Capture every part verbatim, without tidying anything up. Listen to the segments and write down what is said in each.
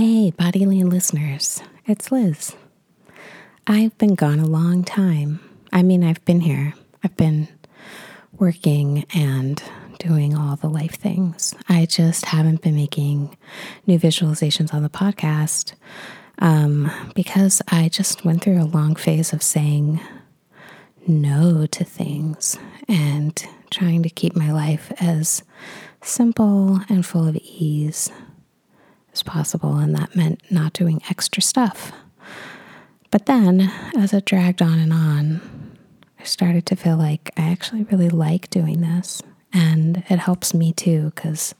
Hey, Body Lean listeners, it's Liz. I've been gone a long time. I mean, I've been here. I've been working and doing all the life things. I just haven't been making new visualizations on the podcast um, because I just went through a long phase of saying no to things and trying to keep my life as simple and full of ease as possible, and that meant not doing extra stuff. But then, as it dragged on and on, I started to feel like I actually really like doing this, and it helps me too, because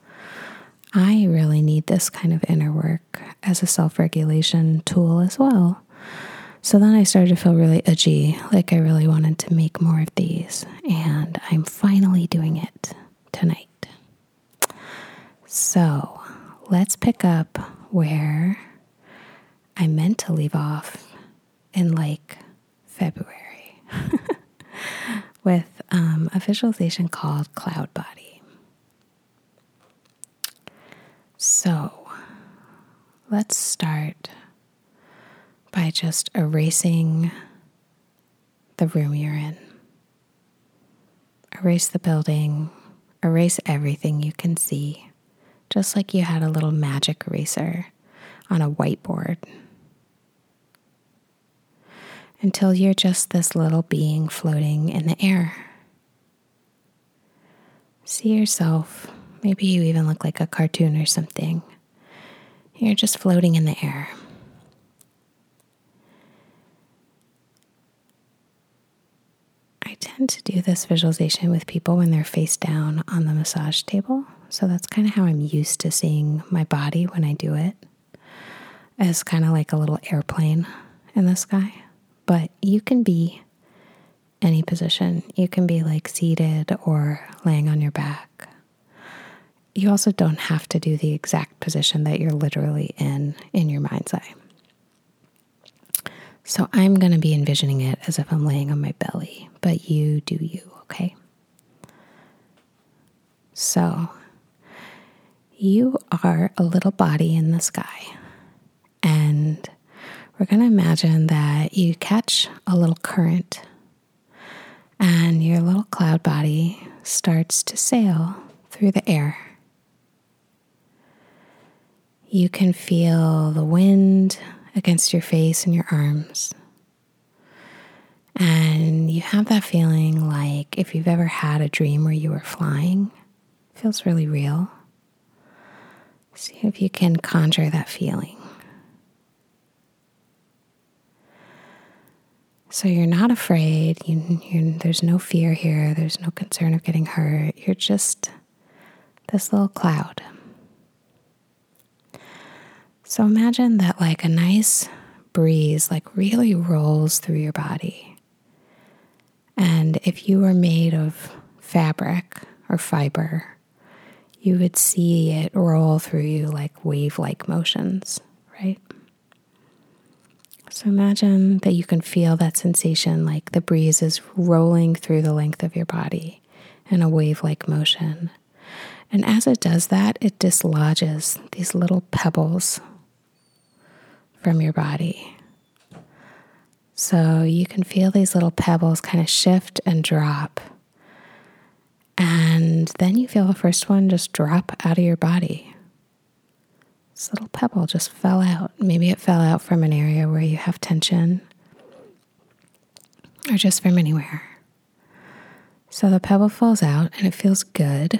I really need this kind of inner work as a self-regulation tool as well. So then I started to feel really edgy, like I really wanted to make more of these, and I'm finally doing it tonight. So let's pick up where I meant to leave off in like February with um, a visualization called Cloud Body. So let's start by just erasing the room you're in. Erase the building. Erase everything you can see, just like you had a little magic eraser on a whiteboard, until you're just this little being floating in the air. See yourself. Maybe you even look like a cartoon or something. You're just floating in the air. Tend to do this visualization with people when they're face down on the massage table. So that's kind of how I'm used to seeing my body when I do it, as kind of like a little airplane in the sky. But you can be any position. You can be like seated or laying on your back. You also don't have to do the exact position that you're literally in, in your mind's eye. So I'm going to be envisioning it as if I'm laying on my belly, but you do you, okay? So you are a little body in the sky, and we're going to imagine that you catch a little current, and your little cloud body starts to sail through the air. You can feel the wind against your face and your arms. And you have that feeling like if you've ever had a dream where you were flying, it feels really real. See if you can conjure that feeling. So you're not afraid. You, you're, there's no fear here. There's no concern of getting hurt. You're just this little cloud. So imagine that like a nice breeze like really rolls through your body. And if you were made of fabric or fiber, you would see it roll through you like wave-like motions, right? So imagine that you can feel that sensation like the breeze is rolling through the length of your body in a wave-like motion. And as it does that, it dislodges these little pebbles from your body. So you can feel these little pebbles kind of shift and drop. And then you feel the first one just drop out of your body. This little pebble just fell out. Maybe it fell out from an area where you have tension, or just from anywhere. So the pebble falls out and it feels good.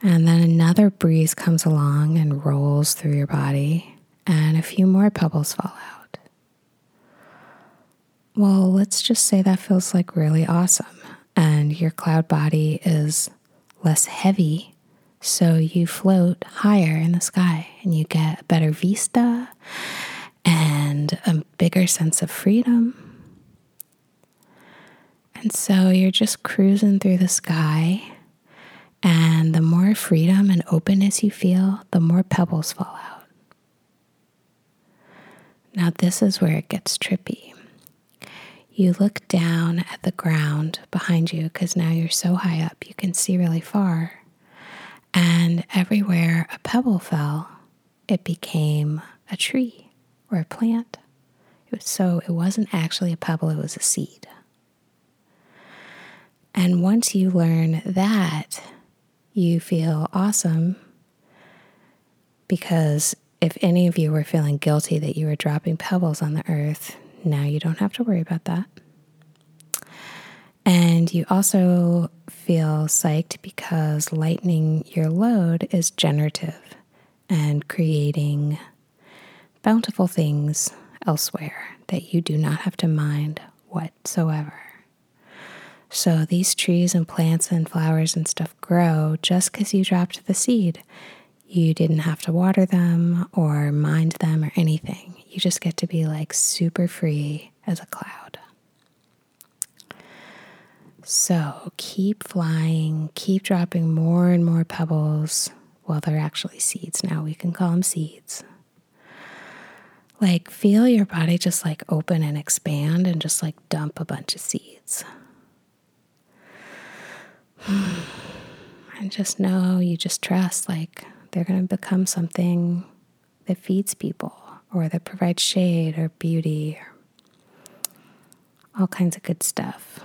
And then another breeze comes along and rolls through your body, and a few more pebbles fall out. Well, let's just say that feels like really awesome, and your cloud body is less heavy, so you float higher in the sky, and you get a better vista and a bigger sense of freedom. And so you're just cruising through the sky. And the more freedom and openness you feel, the more pebbles fall out. Now this is where it gets trippy. You look down at the ground behind you because now you're so high up, you can see really far. And everywhere a pebble fell, it became a tree or a plant. It was, so it wasn't actually a pebble, it was a seed. And once you learn that, you feel awesome, because if any of you were feeling guilty that you were dropping pebbles on the earth, now you don't have to worry about that. And you also feel psyched because lightening your load is generative and creating bountiful things elsewhere that you do not have to mind whatsoever. So these trees and plants and flowers and stuff grow just because you dropped the seed. You didn't have to water them or mind them or anything. You just get to be like super free as a cloud. So keep flying, keep dropping more and more pebbles. Well, they're actually seeds now. We can call them seeds. Like, feel your body just like open and expand and just like dump a bunch of seeds. And just know, you just trust, like, they're going to become something that feeds people or that provides shade or beauty or all kinds of good stuff.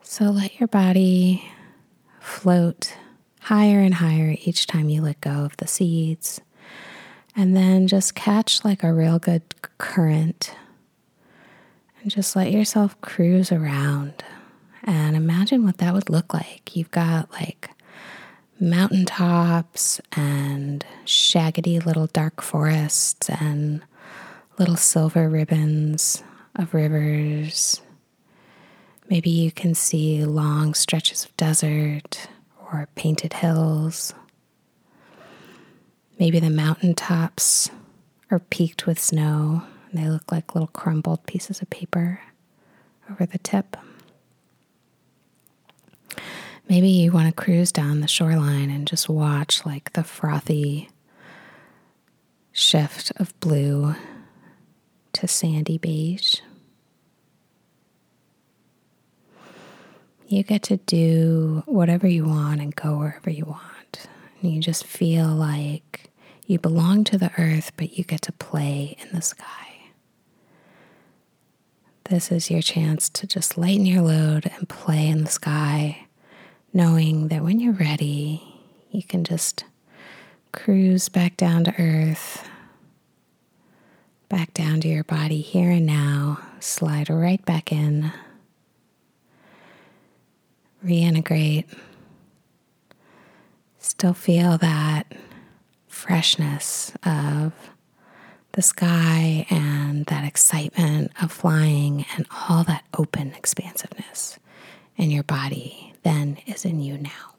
So let your body float higher and higher each time you let go of the seeds. And then just catch like a real good current and just let yourself cruise around. And imagine what that would look like. You've got like mountaintops and shaggy little dark forests and little silver ribbons of rivers. Maybe you can see long stretches of desert or painted hills. Maybe the mountaintops are peaked with snow and they look like little crumbled pieces of paper over the tip. Maybe you want to cruise down the shoreline and just watch like the frothy shift of blue to sandy beige. You get to do whatever you want and go wherever you want. And you just feel like you belong to the earth, but you get to play in the sky. This is your chance to just lighten your load and play in the sky, knowing that when you're ready, you can just cruise back down to earth, back down to your body here and now, slide right back in, reintegrate, still feel that freshness of the sky and that excitement of flying and all that open expansiveness in your body then is in you now.